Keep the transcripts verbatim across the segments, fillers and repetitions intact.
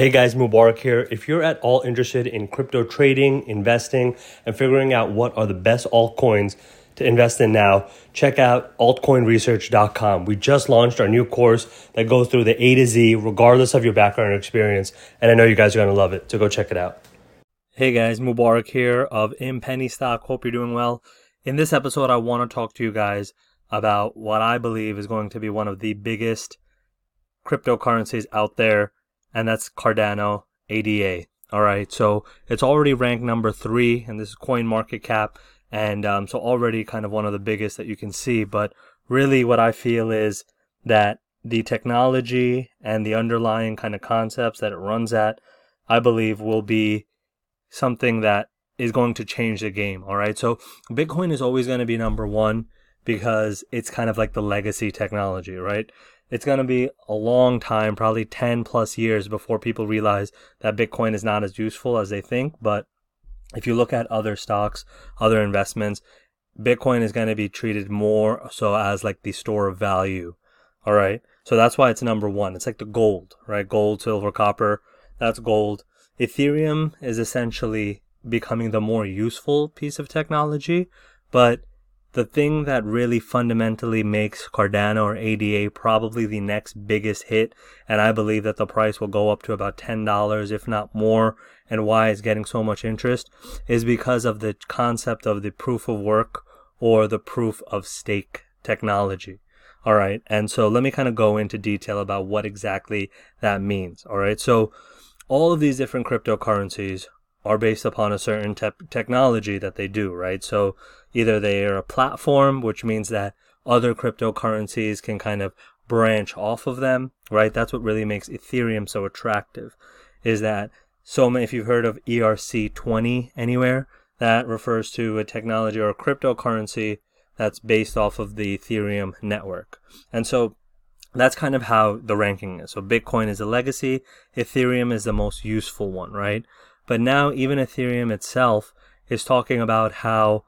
Hey guys, Mubarak here. If you're at all interested in crypto trading, investing, and figuring out what are the best altcoins to invest in now, check out altcoin research dot com. We just launched our new course that goes through the A to Z, regardless of your background or experience, and I know you guys are going to love it, so go check it out. Hey guys, Mubarak here of MPenny Stock. Hope you're doing well. In this episode, I want to talk to you guys about what I believe is going to be one of the biggest cryptocurrencies out there, and that's Cardano A D A. All right, so it's already ranked number three, and this is CoinMarketCap, and um, so already kind of one of the biggest that you can see. But really what I feel is that the technology and the underlying kind of concepts that it runs at, I believe, will be something that is going to change the game. All right, so Bitcoin is always going to be number one because it's kind of like the legacy technology, right? It's going to be a long time, probably ten plus years before people realize that Bitcoin is not as useful as they think. But if you look at other stocks, other investments, Bitcoin is going to be treated more so as like the store of value. All right. So that's why it's number one. It's like the gold, right? Gold, silver, copper. That's gold. Ethereum is essentially becoming the more useful piece of technology, but the thing that really fundamentally makes Cardano or A D A probably the next biggest hit, and I believe that the price will go up to about ten dollars, if not more, and why it's getting so much interest, is because of the concept of the proof of work or the proof of stake technology. All right, and so let me kind of go into detail about what exactly that means. All right, so all of these different cryptocurrencies are based upon a certain te- technology that they do, right? So either they are a platform, which means that other cryptocurrencies can kind of branch off of them, right? That's what really makes Ethereum so attractive, is that so many, if you've heard of E R C twenty anywhere, that refers to a technology or a cryptocurrency that's based off of the Ethereum network. And so that's kind of how the ranking is. So Bitcoin is a legacy, Ethereum is the most useful one, right? But now even Ethereum itself is talking about how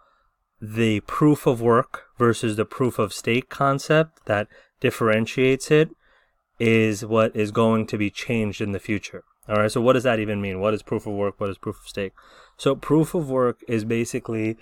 the proof of work versus the proof of stake concept that differentiates it is what is going to be changed in the future. All right, so what does that even mean? What is proof of work? What is proof of stake? So proof of work is basically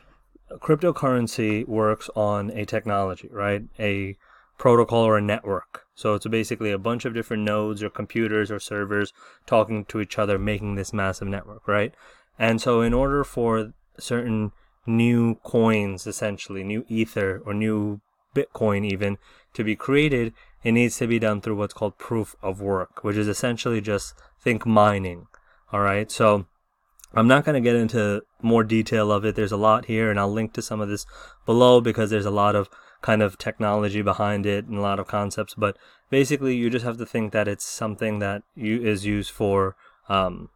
cryptocurrency works on a technology, right? A protocol or a network. So it's basically a bunch of different nodes or computers or servers talking to each other, making this massive network, right? And so in order for certain new coins, essentially new ether or new Bitcoin even, to be created, it needs to be done through what's called proof of work, which is essentially just think mining. All right, so I'm not going to get into more detail of it. There's a lot here, and I'll link to some of this below because there's a lot of kind of technology behind it and a lot of concepts. But basically, you just have to think that it's something that you is used for, um,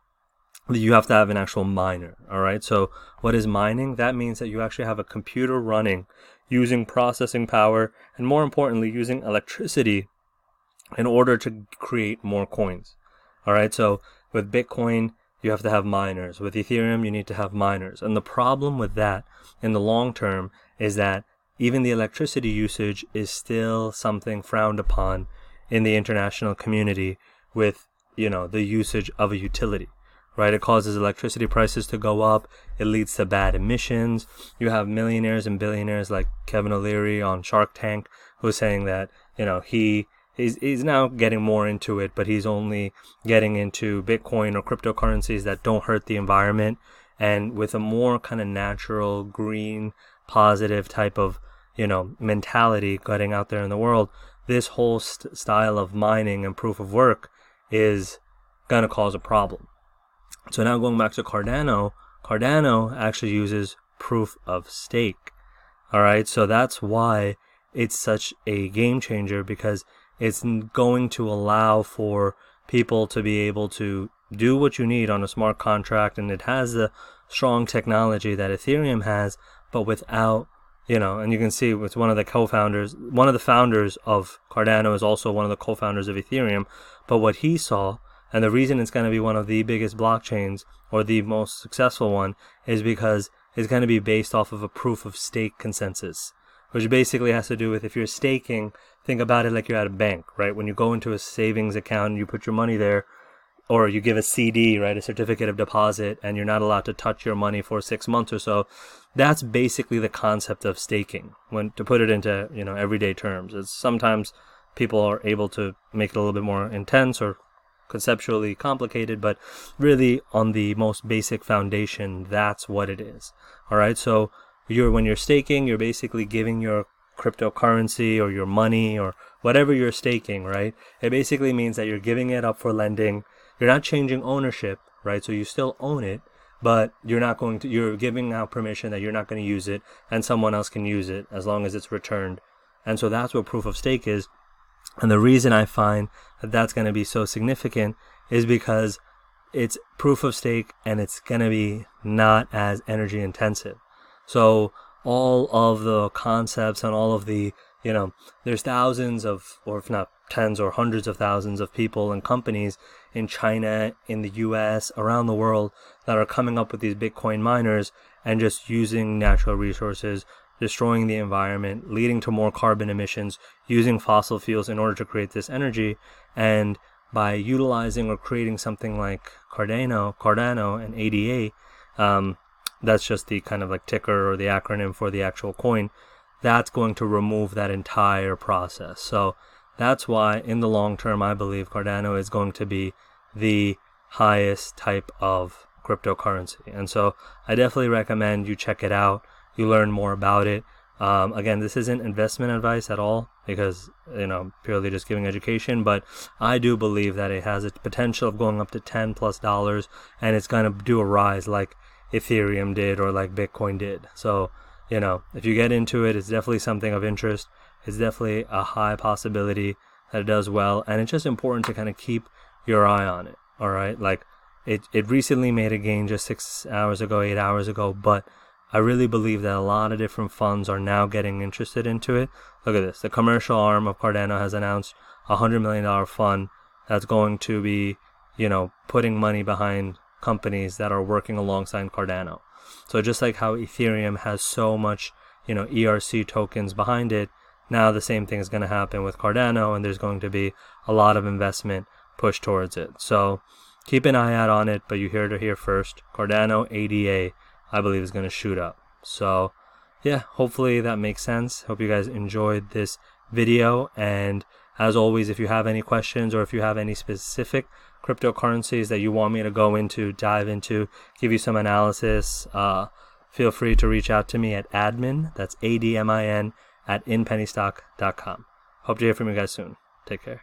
you have to have an actual miner. All right. So what is mining? That means that you actually have a computer running using processing power and, more importantly, using electricity in order to create more coins. All right. So with Bitcoin, you have to have miners. With Ethereum, you need to have miners. And the problem with that in the long term is that even the electricity usage is still something frowned upon in the international community with, you know, the usage of a utility, right? It causes electricity prices to go up. It leads to bad emissions. You have millionaires and billionaires like Kevin O'Leary on Shark Tank who's saying that, you know, he He's, he's now getting more into it, but he's only getting into Bitcoin or cryptocurrencies that don't hurt the environment. And with a more kind of natural, green, positive type of, you know, mentality getting out there in the world, this whole st- style of mining and proof of work is going to cause a problem. So now going back to Cardano, Cardano actually uses proof of stake. All right. So that's why it's such a game changer, because it's going to allow for people to be able to do what you need on a smart contract, and it has the strong technology that Ethereum has, but without, you know, and you can see with one of the co-founders, one of the founders of Cardano is also one of the co-founders of Ethereum, but what he saw, and the reason it's going to be one of the biggest blockchains or the most successful one, is because it's going to be based off of a proof of stake consensus, which basically has to do with, if you're staking, think about it like you're at a bank, right? When you go into a savings account and you put your money there, or you give a C D, right, a certificate of deposit, and you're not allowed to touch your money for six months or so. That's basically the concept of staking, when to put it into, you know, everyday terms. It's sometimes people are able to make it a little bit more intense or conceptually complicated, but really on the most basic foundation, that's what it is. All right. So you're, when you're staking, you're basically giving your cryptocurrency or your money or whatever you're staking, right? It basically means that you're giving it up for lending. You're not changing ownership, right? So you still own it, but you're not going to, you're giving out permission that you're not going to use it and someone else can use it as long as it's returned. And so that's what proof of stake is. And the reason I find that that's going to be so significant is because it's proof of stake and it's going to be not as energy intensive. So all of the concepts and all of the, you know, there's thousands of, or if not tens or hundreds of thousands of people and companies in China, in the U S, around the world that are coming up with these Bitcoin miners and just using natural resources, destroying the environment, leading to more carbon emissions, using fossil fuels in order to create this energy. And by utilizing or creating something like Cardano, Cardano and A D A, um, that's just the kind of like ticker or the acronym for the actual coin, that's going to remove that entire process. So that's why in the long term, I believe Cardano is going to be the highest type of cryptocurrency. And so I definitely recommend you check it out. You learn more about it. Um, again, this isn't investment advice at all because, you know, purely just giving education, but I do believe that it has a potential of going up to ten plus dollars and it's going to do a rise like Ethereum did or like Bitcoin did. So, you know, if you get into it, it's definitely something of interest. It's definitely a high possibility that it does well. And it's just important to kind of keep your eye on it. All right. Like it, it recently made a gain just six hours ago, eight hours ago, but I really believe that a lot of different funds are now getting interested into it. Look at this. The commercial arm of Cardano has announced a one hundred million dollars fund that's going to be, you know, putting money behind companies that are working alongside Cardano. So just like how Ethereum has so much, you know, E R C tokens behind it, now the same thing is going to happen with Cardano, and there's going to be a lot of investment pushed towards it. So keep an eye out on it, but you heard it here first. Cardano A D A, I believe, is going to shoot up. So yeah, hopefully that makes sense. Hope you guys enjoyed this video. And as always, if you have any questions or if you have any specific cryptocurrencies that you want me to go into, dive into, give you some analysis, uh, feel free to reach out to me at admin, that's A D M I N, at in penny stock dot com. Hope to hear from you guys soon. Take care.